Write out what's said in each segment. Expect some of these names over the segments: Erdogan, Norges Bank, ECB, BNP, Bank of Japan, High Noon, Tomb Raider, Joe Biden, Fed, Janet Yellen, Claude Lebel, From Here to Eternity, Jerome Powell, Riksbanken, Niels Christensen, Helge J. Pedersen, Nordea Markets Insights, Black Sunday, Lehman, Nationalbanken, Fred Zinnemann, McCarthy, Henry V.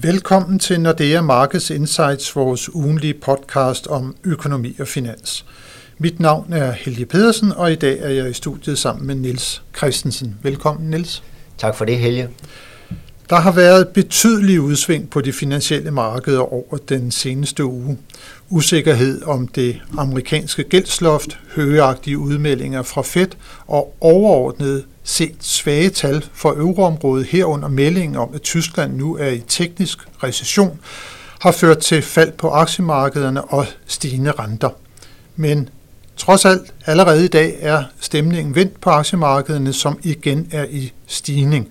Velkommen til Nordea Markets Insights, vores ugenlige podcast om økonomi og finans. Mit navn er Helge Pedersen, og i dag er jeg i studiet sammen med Niels Christensen. Velkommen, Niels. Tak for det, Helge. Der har været betydelige udsving på de finansielle markeder over den seneste uge. Usikkerhed om det amerikanske gældsloft, højagtige udmeldinger fra Fed og overordnet set svage tal for euroområdet, herunder meldingen om, at Tyskland nu er i teknisk recession, har ført til fald på aktiemarkederne og stigende renter. Men trods alt, allerede i dag er stemningen vendt på aktiemarkederne, som igen er i stigning.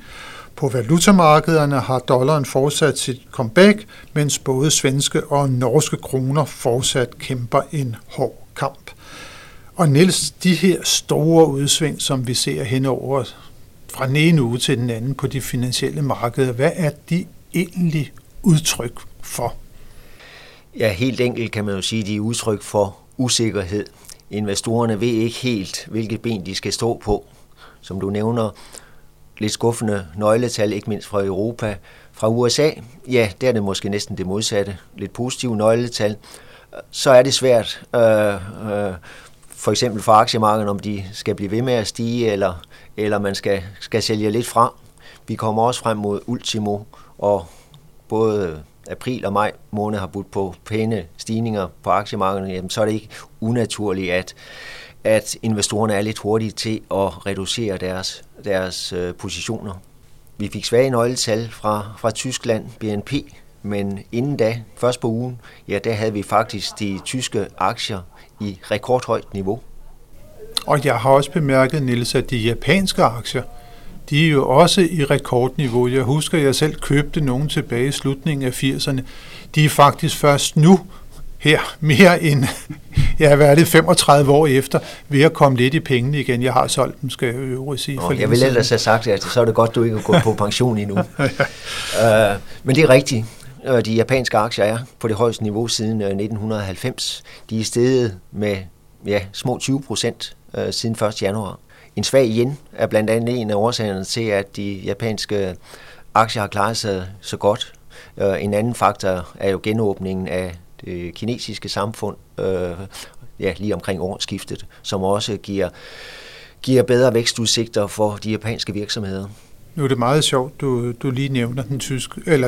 På valutamarkederne har dollaren fortsat sit comeback, mens både svenske og norske kroner fortsat kæmper en hård kamp. Og Niels, de her store udsving, som vi ser henover fra den ene uge til den anden på de finansielle markeder, hvad er de egentlig udtryk for? Ja, helt enkelt kan man jo sige, at de er udtryk for usikkerhed. Investorerne ved ikke helt, hvilket ben de skal stå på. Som du nævner, lidt skuffende nøgletal, ikke mindst fra Europa. Fra USA, ja, der er det måske næsten det modsatte. Lidt positive nøgletal. Så er det svært, for eksempel for aktiemarkedet, om de skal blive ved med at stige, eller man skal sælge lidt fra. Vi kommer også frem mod ultimo, og både april og maj måned har budt på pæne stigninger på aktiemarkedet. Jamen, så er det ikke unaturligt, at investorerne er lidt hurtige til at reducere deres positioner. Vi fik svage nøgletal fra Tyskland, BNP, men inden da, først på ugen, ja, der havde vi faktisk de tyske aktier i rekordhøjt niveau. Og jeg har også bemærket, Niels, at de japanske aktier, de er jo også i rekordniveau. Jeg husker, at jeg selv købte nogen tilbage i slutningen af 80'erne. De er faktisk først nu her, mere end 35 år efter, ved at komme lidt i pengene igen. Jeg har solgt dem, skal jeg øvrigt sige. Jeg vil ellers have sagt, at så er det godt, du ikke er gået på pension endnu. Men det er rigtigt. De japanske aktier er på det højeste niveau siden 1990. De er steget med små 20% siden 1. januar. En svag yen er blandt andet en af årsagerne til, at de japanske aktier har klaret sig så godt. En anden faktor er jo genåbningen af det kinesiske samfund lige omkring årsskiftet, som også giver bedre vækstudsigter for de japanske virksomheder. Nu er det meget sjovt, du lige nævner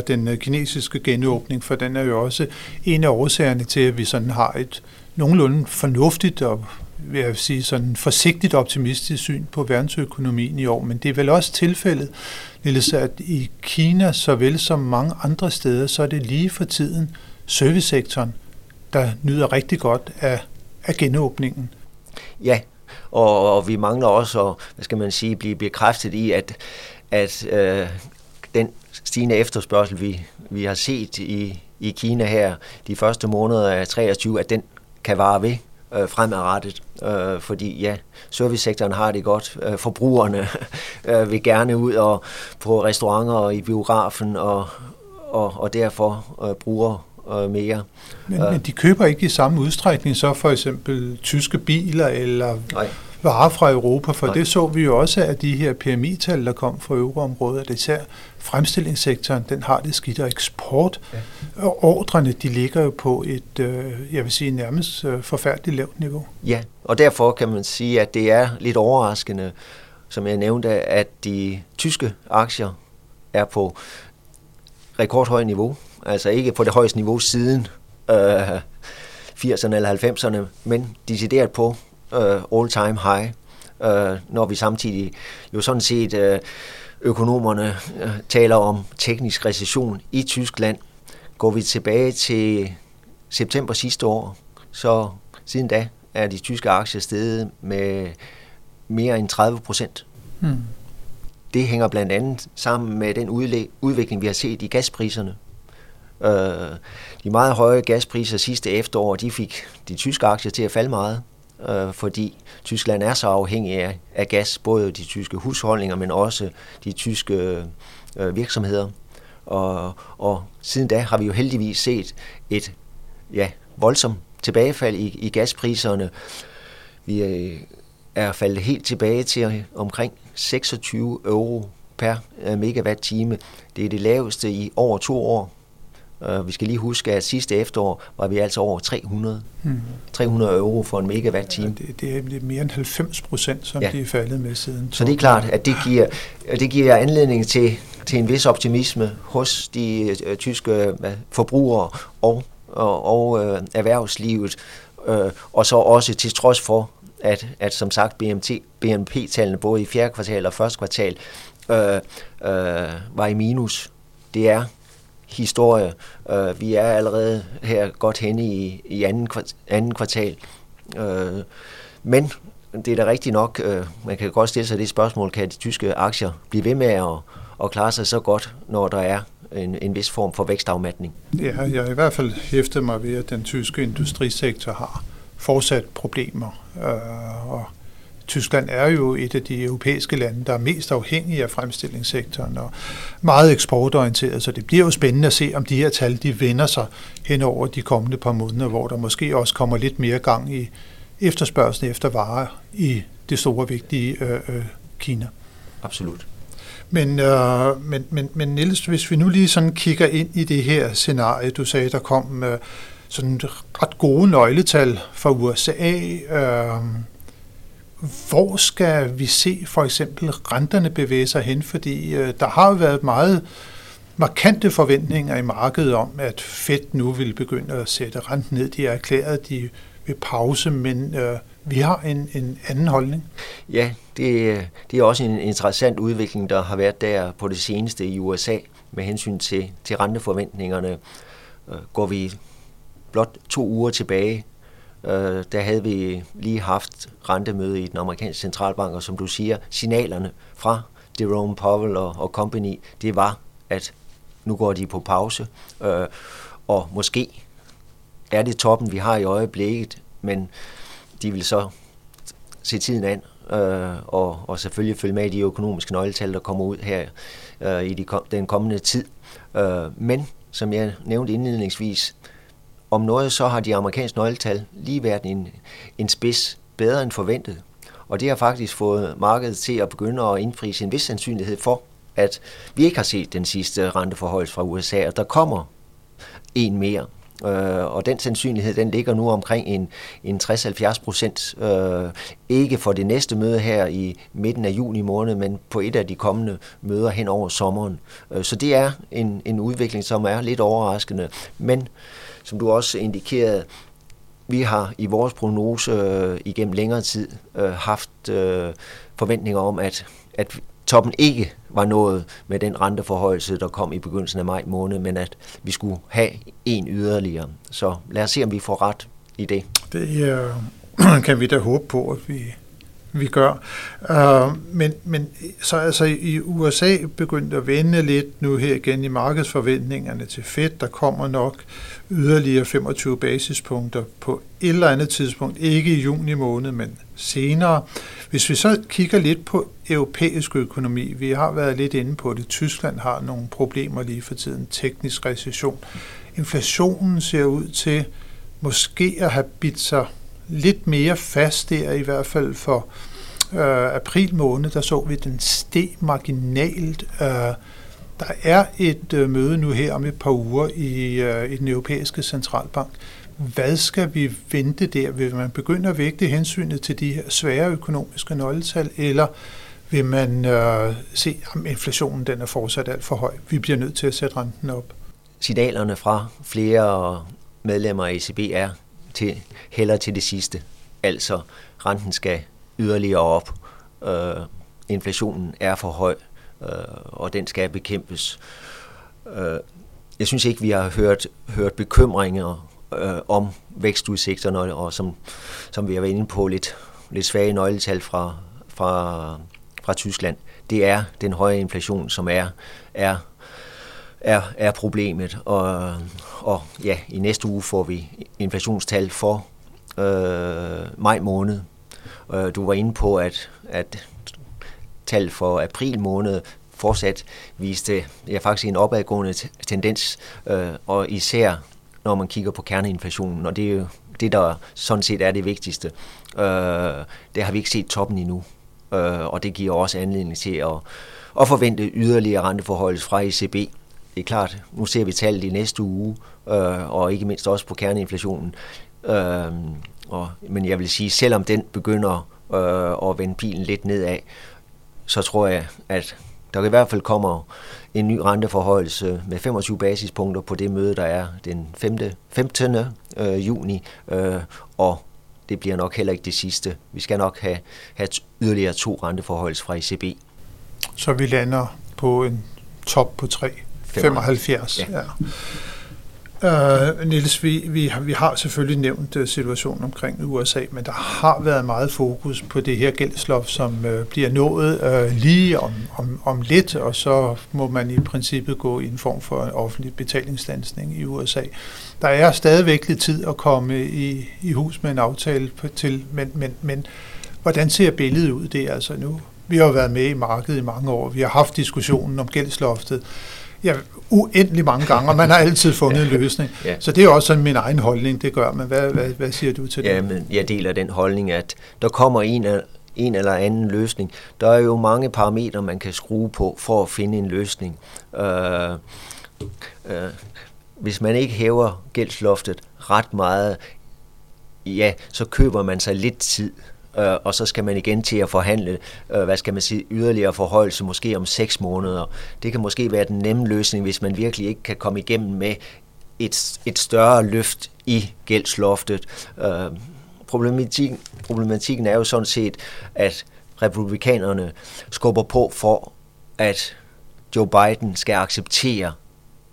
den kinesiske genåbning, for den er jo også en af årsagerne til, at vi sådan har et nogenlunde fornuftigt og jeg vil sige sådan forsigtigt optimistisk syn på verdensøkonomien i år. Men det er vel også tilfældet, Niels, at i Kina såvel som mange andre steder, så er det lige for tiden servicesektoren, der nyder rigtig godt af genåbningen. Ja, og vi mangler også at blive bekræftet i, at den stigende efterspørgsel, vi har set i Kina her de første måneder af 2023, at den kan vare ved fremadrettet. Fordi servicesektoren har det godt. Forbrugerne vil gerne ud og på restauranter og i biografen, og derfor bruger mere. Men de køber ikke i samme udstrækning så for eksempel tyske biler eller varer fra Europa, for det så vi jo også af de her PMI-tal, der kom fra euroområdet, at især fremstillingssektoren, den har det skidt, og eksport. Og ordrene, de ligger jo på et, nærmest forfærdeligt lavt niveau. Ja, og derfor kan man sige, at det er lidt overraskende, som jeg nævnte, at de tyske aktier er på rekordhøjt niveau, altså ikke på det højeste niveau siden 80'erne eller 90'erne, men decideret på all-time high, når vi samtidig jo sådan set økonomerne taler om teknisk recession i Tyskland. Går vi tilbage til september sidste år, så siden da er de tyske aktier steget med mere end 30%. Det hænger blandt andet sammen med den udvikling, vi har set i gaspriserne. De meget høje gaspriser sidste efterår, de fik de tyske aktier til at falde meget, fordi Tyskland er så afhængig af gas, både de tyske husholdninger, men også de tyske virksomheder. Og siden da har vi jo heldigvis set et voldsomt tilbagefald i gaspriserne. Vi er faldet helt tilbage til omkring 26 euro per megawatt-time. Det er det laveste i over 2 år. Vi skal lige huske, at sidste efterår var vi altså over 300 euro for en megawatt-time. Ja, det er mere end 90%, som det er faldet med siden. Så det er klart, at det giver anledning til en vis optimisme hos de tyske forbrugere og erhvervslivet, og så også til trods for, at som sagt BNP-tallene både i fjerde kvartal og første kvartal var i minus. Det er historie. Vi er allerede her godt henne i anden kvartal. Men det er da rigtigt nok, man kan godt stille sig det spørgsmål, kan de tyske aktier blive ved med at klare sig så godt, når der er en vis form for vækstafmatning? Ja, jeg har i hvert fald hæftet mig ved, at den tyske industrisektor har fortsat problemer. Og Tyskland er jo et af de europæiske lande, der er mest afhængige af fremstillingssektoren og meget eksportorienteret, så det bliver jo spændende at se, om de her tal de vender sig hen over de kommende par måneder, hvor der måske også kommer lidt mere gang i efterspørgselen efter varer i det store, vigtige Kina. Absolut. Men Niels, hvis vi nu lige sådan kigger ind i det her scenarie, du sagde, der kom sådan ret gode nøgletal fra USA. Hvor skal vi se for eksempel renterne bevæge sig hen? Fordi der har jo været meget markante forventninger i markedet om, at Fed nu vil begynde at sætte renten ned. De er erklæret, de vil pause, men vi har en anden holdning. Ja, det er også en interessant udvikling, der har været der på det seneste i USA med hensyn til renteforventningerne. Går vi blot 2 uger tilbage, der havde vi lige haft rentemøde i den amerikanske centralbank, og som du siger, signalerne fra Jerome Powell og company, det var, at nu går de på pause, og måske er det toppen, vi har i øjeblikket, men de vil så se tiden an, og selvfølgelig følge med i de økonomiske nøgletal, der kommer ud her i den kommende tid. Men, som jeg nævnte indledningsvis, om noget, så har de amerikanske nøgletal lige været en spids bedre end forventet. Og det har faktisk fået markedet til at begynde at indfrise en vis sandsynlighed for, at vi ikke har set den sidste renteforhøjelse fra USA, og der kommer en mere. Og den sandsynlighed, den ligger nu omkring en 60-70%. Ikke for det næste møde her i midten af juni måned, men på et af de kommende møder hen over sommeren. Så det er en udvikling, som er lidt overraskende. Men som du også indikerede, vi har i vores prognose igennem længere tid haft forventninger om, at toppen ikke var nået med den renteforhøjelse, der kom i begyndelsen af maj måned, men at vi skulle have en yderligere. Så lad os se, om vi får ret i det. Det kan vi da håbe på, at vi gør. Men så altså i USA begyndte at vende lidt nu her igen i markedsforventningerne til Fed. Der kommer nok yderligere 25 basispunkter på et eller andet tidspunkt. Ikke i juni måned, men senere. Hvis vi så kigger lidt på europæisk økonomi, vi har været lidt inde på det. Tyskland har nogle problemer lige for tiden. Teknisk recession. Inflationen ser ud til måske at have bidt sig lidt mere fast der, i hvert fald for april måned, der så vi den steg marginalt. Der er et møde nu her om et par uger i den europæiske centralbank. Hvad skal vi vente der? Vil man begynde at vægte hensynet til de her svære økonomiske nøgletal, eller vil man se, om inflationen den er fortsat alt for høj? Vi bliver nødt til at sætte renten op. Signalerne fra flere medlemmer af ECB er heller til det sidste. Altså, renten skal yderligere op. Inflationen er for høj, og den skal bekæmpes. Jeg synes ikke, vi har hørt bekymringer om vækstudsigterne, og som vi har været inde på, lidt svage nøgletal fra Tyskland. Det er den høje inflation, som er problemet, og ja, i næste uge får vi inflationstal for maj måned. Du var inde på, at tal for april måned fortsat viste faktisk en opadgående tendens, og især når man kigger på kerneinflationen, og det er jo det, der sådan set er det vigtigste. Der har vi ikke set toppen endnu, og det giver også anledning til at forvente yderligere renteforhøjelse fra ECB. Det er klart, nu ser vi tallet i næste uge, og ikke mindst også på kerneinflationen. Men jeg vil sige, selvom den begynder at vende pilen lidt nedad, så tror jeg, at der i hvert fald kommer en ny renteforhøjelse med 25 basispunkter på det møde, der er den 15. juni, og det bliver nok heller ikke det sidste. Vi skal nok have yderligere 2 renteforhøjelser fra ECB. Så vi lander på en top på 3,75. Ja. Niels, vi har selvfølgelig nævnt situationen omkring USA, men der har været meget fokus på det her gældsloft, som bliver nået lige om lidt, og så må man i princippet gå i en form for en offentlig betalingsstandsning i USA. Der er stadigvæk lidt tid at komme i hus med en aftale til, men hvordan ser billedet ud det altså nu? Vi har været med i markedet i mange år, vi har haft diskussionen om gældsloftet, uendelig mange gange, og man har altid fundet en løsning. Ja. Så det er også sådan min egen holdning, det gør man. Hvad siger du til det? Jamen, jeg deler den holdning, at der kommer en eller anden løsning. Der er jo mange parametre, man kan skrue på for at finde en løsning. Hvis man ikke hæver gældsloftet ret meget, ja, så køber man sig lidt tid. Og så skal man igen til at forhandle, yderligere forhøjelse, måske om 6 måneder. Det kan måske være den nemme løsning, hvis man virkelig ikke kan komme igennem med et større løft i gældsloftet. Problematikken er jo sådan set, at republikanerne skubber på for, at Joe Biden skal acceptere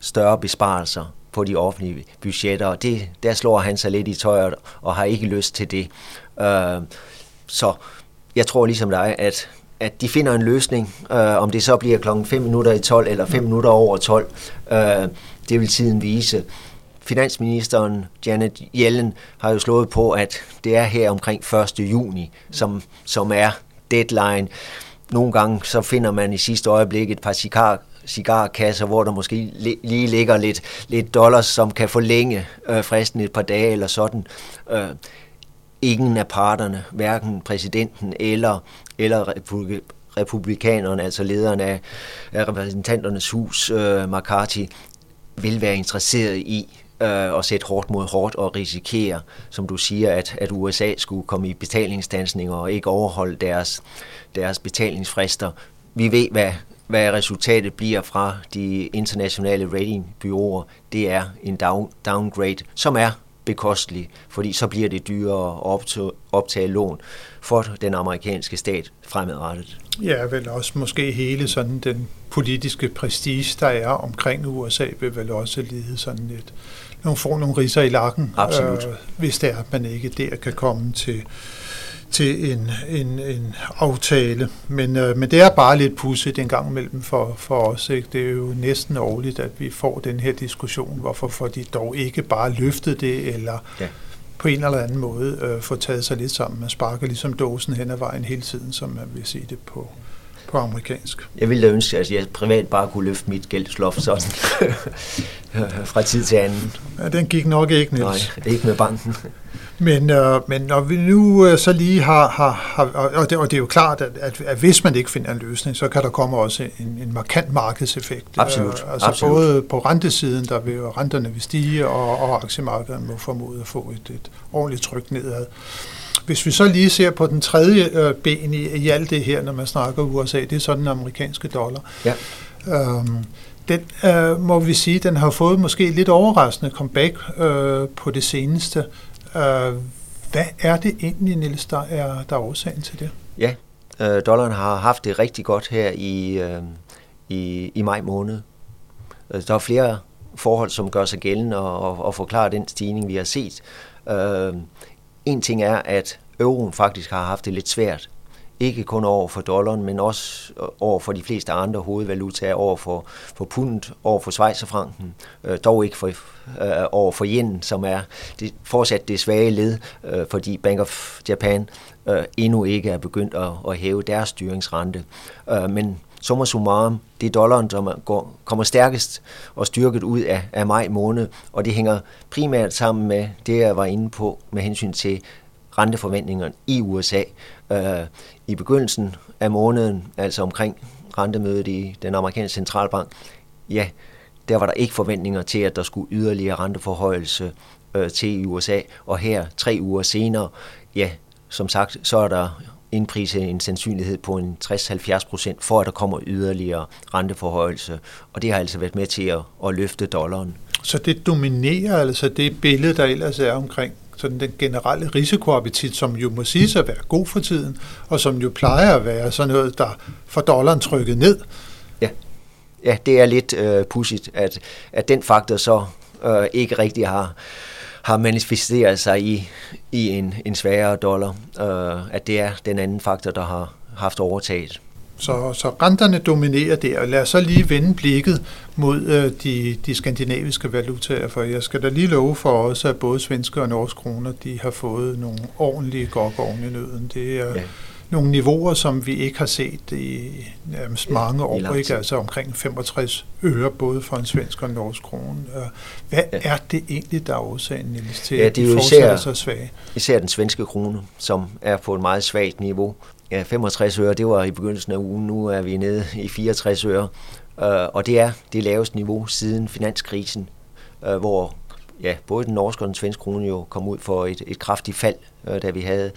større besparelser på de offentlige budgetter, og der slår han sig lidt i tøjet og har ikke lyst til det. Så jeg tror ligesom dig, at de finder en løsning, om det så bliver klokken 12:05 eller 12:05, det vil tiden vise. Finansministeren Janet Yellen har jo slået på, at det er her omkring 1. juni, som er deadline. Nogle gange så finder man i sidste øjeblik et par cigarkasser, hvor der måske lige ligger lidt dollars, som kan forlænge fristen et par dage eller sådan. Ingen af parterne, hverken præsidenten eller republikanerne, altså lederen af repræsentanternes hus, McCarthy, vil være interesseret i at sætte hårdt mod hårdt og risikere, som du siger, at USA skulle komme i betalingsstandsninger og ikke overholde deres betalingsfrister. Vi ved, hvad resultatet bliver fra de internationale ratingbyråer. Det er en downgrade, som er bekostelig, fordi så bliver det dyrere at optage lån for den amerikanske stat fremadrettet. Ja, vel også måske hele sådan den politiske prestige, der er omkring USA, vil vel også lide sådan lidt. Nogle får nogle ridser i lakken, hvis det er, at man ikke der kan komme til en aftale. Men det er bare lidt pudsigt en gang imellem for os. Ikke? Det er jo næsten årligt, at vi får den her diskussion. Hvorfor får de dog ikke bare løftet det, eller på en eller anden måde får taget sig lidt sammen. Man sparker ligesom dåsen hen ad vejen hele tiden, som man vil sige det på amerikansk. Jeg ville da ønske, at jeg privat bare kunne løfte mit gældsloft sådan fra tid til anden. Ja, den gik nok ikke, Niels. Nej, ikke med banken. Men når vi nu så lige har og det er jo klart, at hvis man ikke finder en løsning, så kan der komme også en markant markedseffekt. Absolut. Både på rentesiden, der vil renterne vil stige, og aktiemarkedet må formode at få et ordentligt tryk nedad. Hvis vi så lige ser på den tredje ben i alt det her, når man snakker USA, det er så den amerikanske dollar. Ja. Den må vi sige, den har fået måske lidt overraskende comeback på det seneste. Hvad er det egentlig, Niels, der er årsagen til det? Ja, dollaren har haft det rigtig godt her i maj måned. Der er flere forhold, som gør sig gældende og forklarer den stigning, vi har set. En ting er, at euroen faktisk har haft det lidt svært. Ikke kun over for dollaren, men også over for de fleste andre hovedvalutaer, over for pundet, over for schweizerfranken, dog ikke over for yenen, som er fortsat det svage led, fordi Bank of Japan endnu ikke er begyndt at hæve deres styringsrente. Men summa summarum, det er dollaren, som kommer stærkest og styrket ud af maj måned, og det hænger primært sammen med det, jeg var inde på med hensyn til renteforventningerne i USA. I begyndelsen af måneden, altså omkring rentemødet i den amerikanske centralbank, ja, Der var der ikke forventninger til, at der skulle yderligere renteforhøjelse til i USA. Og her 3 uger senere, ja, som sagt, så er der indpriset en sandsynlighed på en 60-70% for, at der kommer yderligere renteforhøjelse. Og det har altså været med til at løfte dollaren. Så det dominerer altså det billede, der ellers er omkring sådan den generelle risikoappetit, som jo må siges at være god for tiden, og som jo plejer at være sådan noget, der får dollaren trykket ned. Ja, det er lidt pudsigt, at den faktor så ikke rigtig har manifesteret sig i en svagere dollar. At det er den anden faktor, der har haft overtaget. Så renterne dominerer der, og lad os så lige vende blikket mod de skandinaviske valutaer, for jeg skal da lige love for også, at både svenske og norske kroner, de har fået nogle ordentlige gokker oven i nøden. Det er nogle niveauer, som vi ikke har set i mange år, ikke? Altså omkring 65 øre, både for en svensk og en norsk krone. Hvad er det egentlig, der er årsagen, Niels, til at de fortsætter så svage? Især den svenske krone, som er på et meget svagt niveau. Ja, 65 øre, det var i begyndelsen af ugen, nu er vi nede i 64 øre, og det er det laveste niveau siden finanskrisen, hvor både den norske og den svenske krone jo kom ud for et kraftigt fald, da vi havde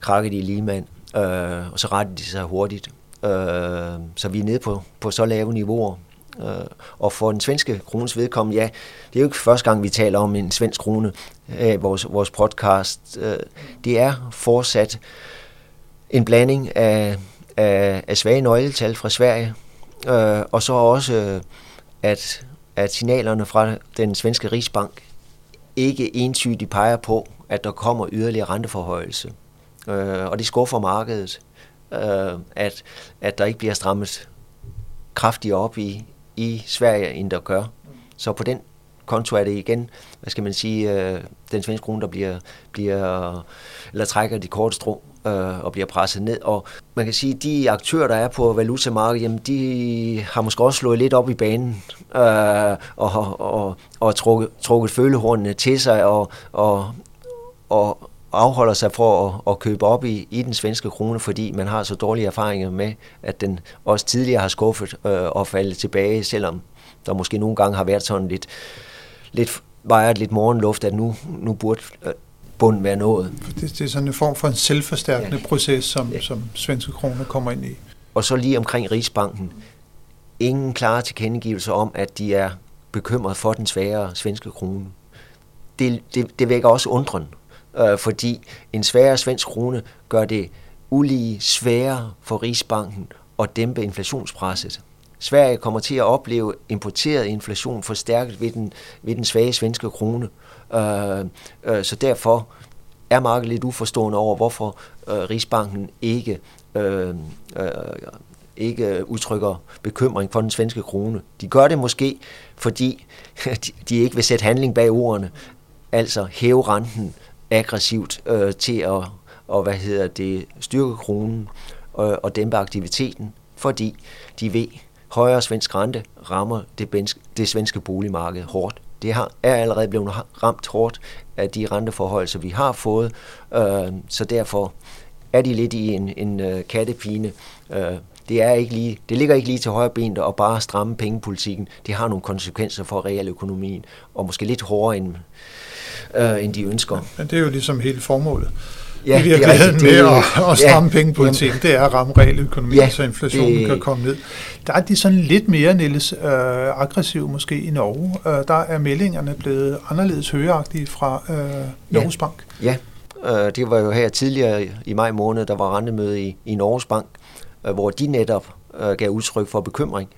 krakket i Lehman, og så rettede de sig hurtigt. Så vi er nede på så lave niveauer. Og for den svenske krones vedkommende, det er jo ikke første gang, vi taler om en svensk krone i vores podcast. Det er fortsat en blanding af svage nøgletal fra Sverige, og så også, at signalerne fra den svenske Riksbank ikke entydigt peger på, at der kommer yderligere renteforhøjelse. Og det skuffer markedet, at der ikke bliver strammet kraftigt op i Sverige, end der gør. Så på den konto er det igen, hvad skal man sige, den svenske krone, der bliver eller trækker de korte strå og bliver presset ned. Og man kan sige, at de aktører, der er på valutamarkedet, jamen, de har måske også slået lidt op i banen og trukket følehornene til sig og afholder sig fra at købe op i den svenske krone, fordi man har så dårlige erfaringer med, at den også tidligere har skuffet og faldet tilbage, selvom der måske nogle gange har været sådan lidt vejret, lidt morgenluft, at nu burde bunden være nået. Det er sådan en form for en selvforstærkende proces, som svenske kroner kommer ind i. Og så lige omkring Riksbanken. Ingen klare tilkendegivelser om, at de er bekymret for den svagere svenske krone. Det vækker også undren, fordi en svagere svensk krone gør det ulige sværere for Riksbanken at dæmpe inflationspresset. Sverige kommer til at opleve importeret inflation forstærket ved den svage svenske krone. Så derfor er markedet lidt uforstående over, hvorfor Riksbanken ikke udtrykker bekymring for den svenske krone. De gør det måske, fordi de ikke vil sætte handling bag ordene, altså hæve renten aggressivt til at styrke kronen og dæmpe aktiviteten, fordi de ved, højere svensk rente rammer det svenske boligmarked hårdt. Det er allerede blevet ramt hårdt af de renteforhøjelser, vi har fået, så derfor er de lidt i en kattepine. Det ligger ikke lige til højre benet at bare stramme pengepolitikken. Det har nogle konsekvenser for realøkonomien, og måske lidt hårdere end de ønsker. Men det er jo ligesom hele formålet. Ja, i virkeligheden med at stramme pengepolitikken, det er at ramme realøkonomien, så inflationen kan komme ned. Der er de sådan lidt mere, Niels, aggressive måske i Norge. Der er meldingerne blevet anderledes højagtige fra Norges Bank. Ja, det var jo her tidligere i maj måned, der var rentemøde i Norges Bank, hvor de netop gav udtryk for bekymring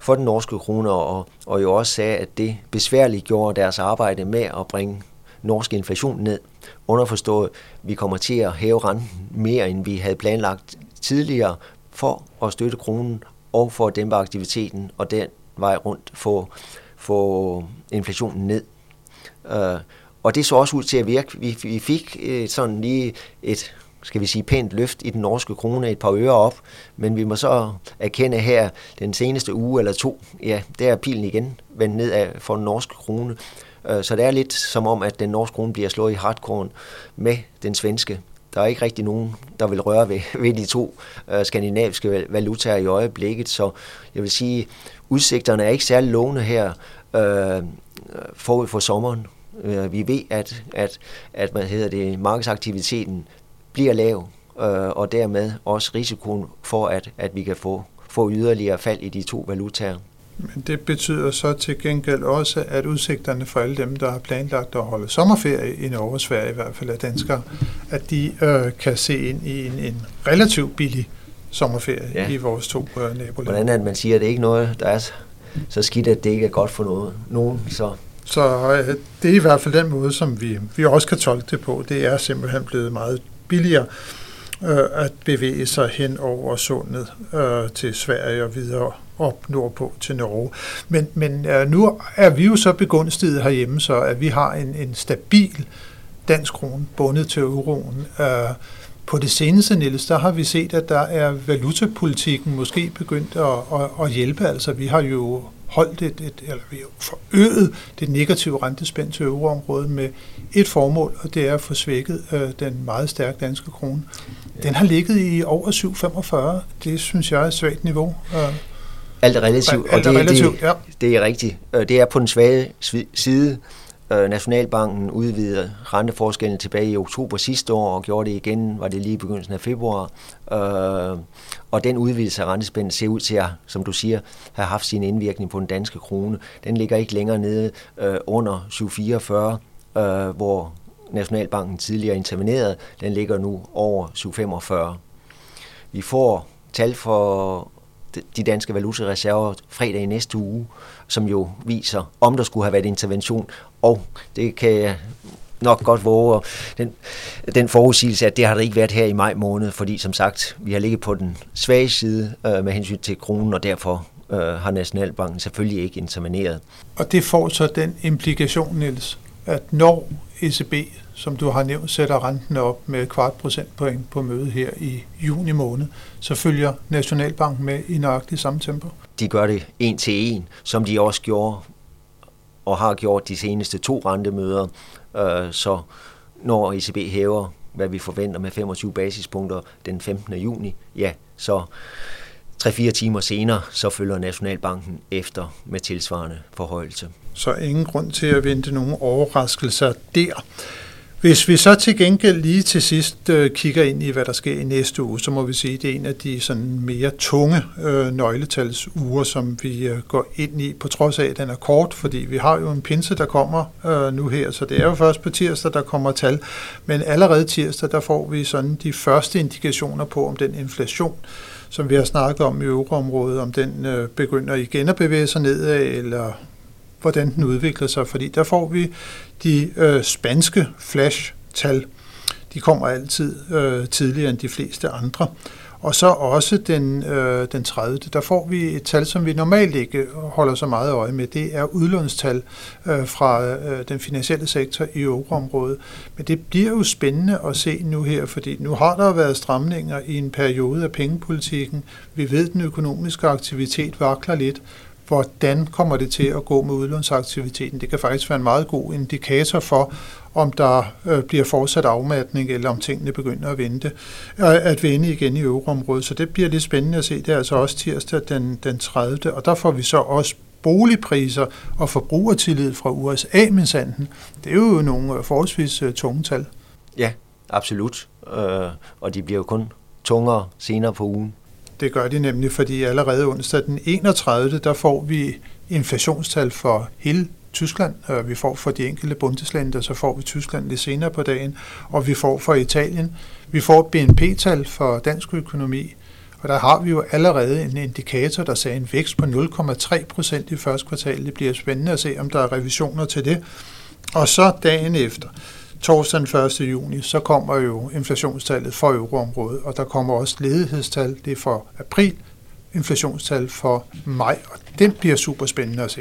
for den norske krone, og jo også sagde, at det besværligt gjorde deres arbejde med at bringe norsk inflation ned. Underforstået, vi kommer til at hæve renten mere, end vi havde planlagt tidligere, for at støtte kronen og for at dæmpe aktiviteten og den vej rundt få inflationen ned. Og det så også ud til at virke. Vi fik sådan lige et, skal vi sige, pænt løft i den norske krone, et par øre op, men vi må så erkende her den seneste uge eller to, der er pilen igen vendt nedad for den norske krone. Så det er lidt som om, at den norske krone bliver slået i hardcore med den svenske Der er ikke rigtig nogen, der vil røre ved de to skandinaviske valutaer i øjeblikket, så jeg vil sige, udsigterne er ikke særlig lovende her forud for sommeren. Vi ved, at markedsaktiviteten bliver lav, og dermed også risikoen for, at vi kan få yderligere fald i de to valutaer. Men det betyder så til gengæld også, at udsigterne for alle dem, der har planlagt at holde sommerferie i Norge og Sverige, i hvert fald af danskere, at de kan se ind i en relativt billig sommerferie i vores to nabolande. Hvordan er det, man siger, at det ikke er noget, der er så skidt, at det ikke er godt for nogen? Så det er i hvert fald den måde, som vi også kan tolke det på. Det er simpelthen blevet meget billigere at bevæge sig hen over sundet til Sverige og videre op nordpå til Norge. Men nu er vi jo så begunstiget herhjemme, så at vi har en stabil dansk krone bundet til euroen. På det seneste, Niels, der har vi set, at der er valutapolitikken måske begyndt at hjælpe. Altså vi har jo holdt forøget det negative rentespænd til euroområdet med et formål, og det er at få svækket den meget stærke danske krone. Den har ligget i over 7,45. Det synes jeg er et svagt niveau. Alt er relativt, og det er rigtigt. Det er på den svage side. Nationalbanken udvidede renteforskellen tilbage i oktober sidste år, og gjorde det igen, var det lige i begyndelsen af februar. Og den udvidelse af rentespændet ser ud til at, som du siger, have haft sin indvirkning på den danske krone. Den ligger ikke længere nede under 7,44, hvor Nationalbanken tidligere intervenerede. Den ligger nu over 7,45. Vi får tal for de danske valutareserver fredag i næste uge, som jo viser, om der skulle have været intervention, og det kan jeg nok godt våge den forudsigelse, at det har der ikke været her i maj måned, fordi som sagt, vi har ligget på den svage side med hensyn til kronen, og derfor har Nationalbanken selvfølgelig ikke interveneret. Og det får så den implikation, Niels, at når ECB, som du har nævnt, sætter renten op med 0,25 procentpoint på mødet her i juni måned, så følger Nationalbanken med i nøjagtigt samme tempo. De gør det 1 til 1, som de også gjorde og har gjort de seneste 2 rentemøder. Så når ECB hæver, hvad vi forventer med 25 basispunkter den 15. juni, så 3-4 timer senere, så følger Nationalbanken efter med tilsvarende forhøjelse. Så ingen grund til at vente nogen overraskelser der. Hvis vi så til gengæld lige til sidst kigger ind i, hvad der sker i næste uge, så må vi sige, at det er en af de sådan mere tunge nøgletalsuger, som vi går ind i, på trods af, at den er kort, fordi vi har jo en pinse, der kommer nu her, så det er jo først på tirsdag, der kommer tal. Men allerede tirsdag, der får vi sådan de første indikationer på, om den inflation, som vi har snakket om i euroområdet, om den begynder igen at bevæge sig nedad, eller hvordan den udvikler sig, fordi der får vi de spanske flash-tal. De kommer altid tidligere end de fleste andre. Og så også den 30. Der får vi et tal, som vi normalt ikke holder så meget øje med. Det er udlånstal fra den finansielle sektor i euroområdet. Men det bliver jo spændende at se nu her, fordi nu har der været stramninger i en periode af pengepolitikken. Vi ved, at den økonomiske aktivitet vakler lidt. Hvordan kommer det til at gå med udlånsaktiviteten? Det kan faktisk være en meget god indikator for, om der bliver fortsat afmatning, eller om tingene begynder at vende igen i euroområdet. Så det bliver lidt spændende at se. Det er altså også tirsdag den 30. Og der får vi så også boligpriser og forbrugertillid fra USA med sanden. Det er jo nogle forholdsvis tunge tal. Ja, absolut. Og de bliver jo kun tungere senere på ugen. Det gør de nemlig, fordi allerede onsdag den 31. der får vi inflationstal for hele Tyskland. Vi får for de enkelte bundeslande, så får vi Tyskland lidt senere på dagen, og vi får for Italien. Vi får BNP-tal for dansk økonomi, og der har vi jo allerede en indikator, der sagde en vækst på 0,3% i første kvartal. Det bliver spændende at se, om der er revisioner til det. Og så dagen efter, torsdag den 1. juni, så kommer jo inflationstallet for euroområdet, og der kommer også ledighedstal, det er for april, inflationstal for maj, og den bliver super spændende at se.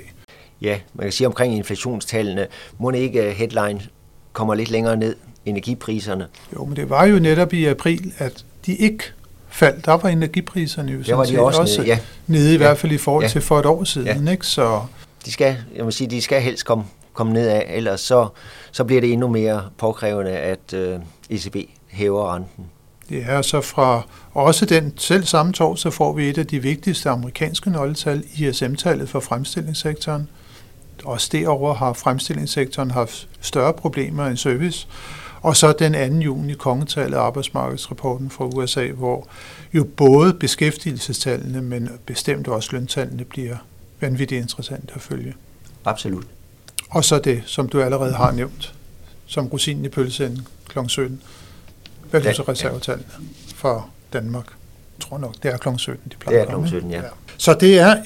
Ja, man kan sige omkring inflationstallene, må det ikke headline kommer lidt længere ned, energipriserne? Jo, men det var jo netop i april, at de ikke faldt. Der var energipriserne jo sådan set også nede, i hvert fald i forhold til for et år siden, ikke? Så de skal helst komme nedad, ellers så bliver det endnu mere påkrævende, at ECB hæver renten. Ja, så fra også den selv samme torsdag får vi et af de vigtigste amerikanske nøgletal, ISM-tallet for fremstillingssektoren. Også derover har fremstillingssektoren haft større problemer end service. Og så den 2. juni kongetallet af arbejdsmarkedsrapporten fra USA, hvor jo både beskæftigelsestallene, men bestemt også løntallene bliver vanvittigt interessant at følge. Absolut. Og så det, som du allerede har nævnt, som rosinen i pølseenden kl. 17. Hvad er så reservetallene for Danmark? Jeg tror nok, det er kl. 17, de plejer. Det er kl. 17, ja. Så det er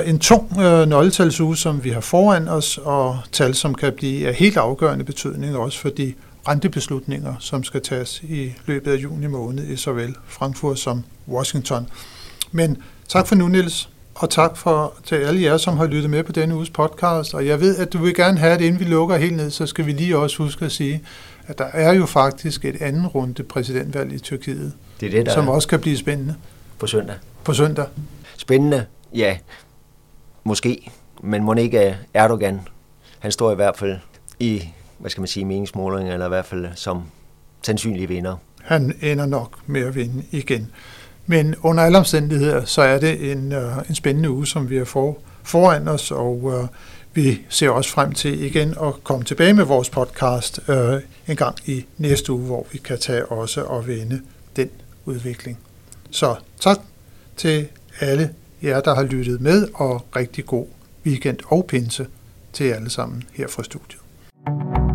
en tung nøgletalsuge, som vi har foran os, og tal, som kan blive af helt afgørende betydning også for de rentebeslutninger, som skal tages i løbet af juni måned i såvel Frankfurt som Washington. Men tak for nu, Niels, og tak til alle jer, som har lyttet med på denne uges podcast. Og jeg ved, at du vil gerne have, at inden vi lukker helt ned, så skal vi lige også huske at sige, at der er jo faktisk et anden runde præsidentvalg i Tyrkiet, som også kan blive spændende. På søndag. Spændende, ja. Måske. Men mon ikke Erdogan. Han står i hvert fald i, meningsmålinger, eller i hvert fald som sandsynlig vinder. Han ender nok med at vinde igen. Men under alle omstændigheder, så er det en spændende uge, som vi har foran os, og vi ser også frem til igen at komme tilbage med vores podcast en gang i næste uge, hvor vi kan tage også og vende den udvikling. Så tak til alle jer, der har lyttet med, og rigtig god weekend og pinse til jer alle sammen her fra studiet.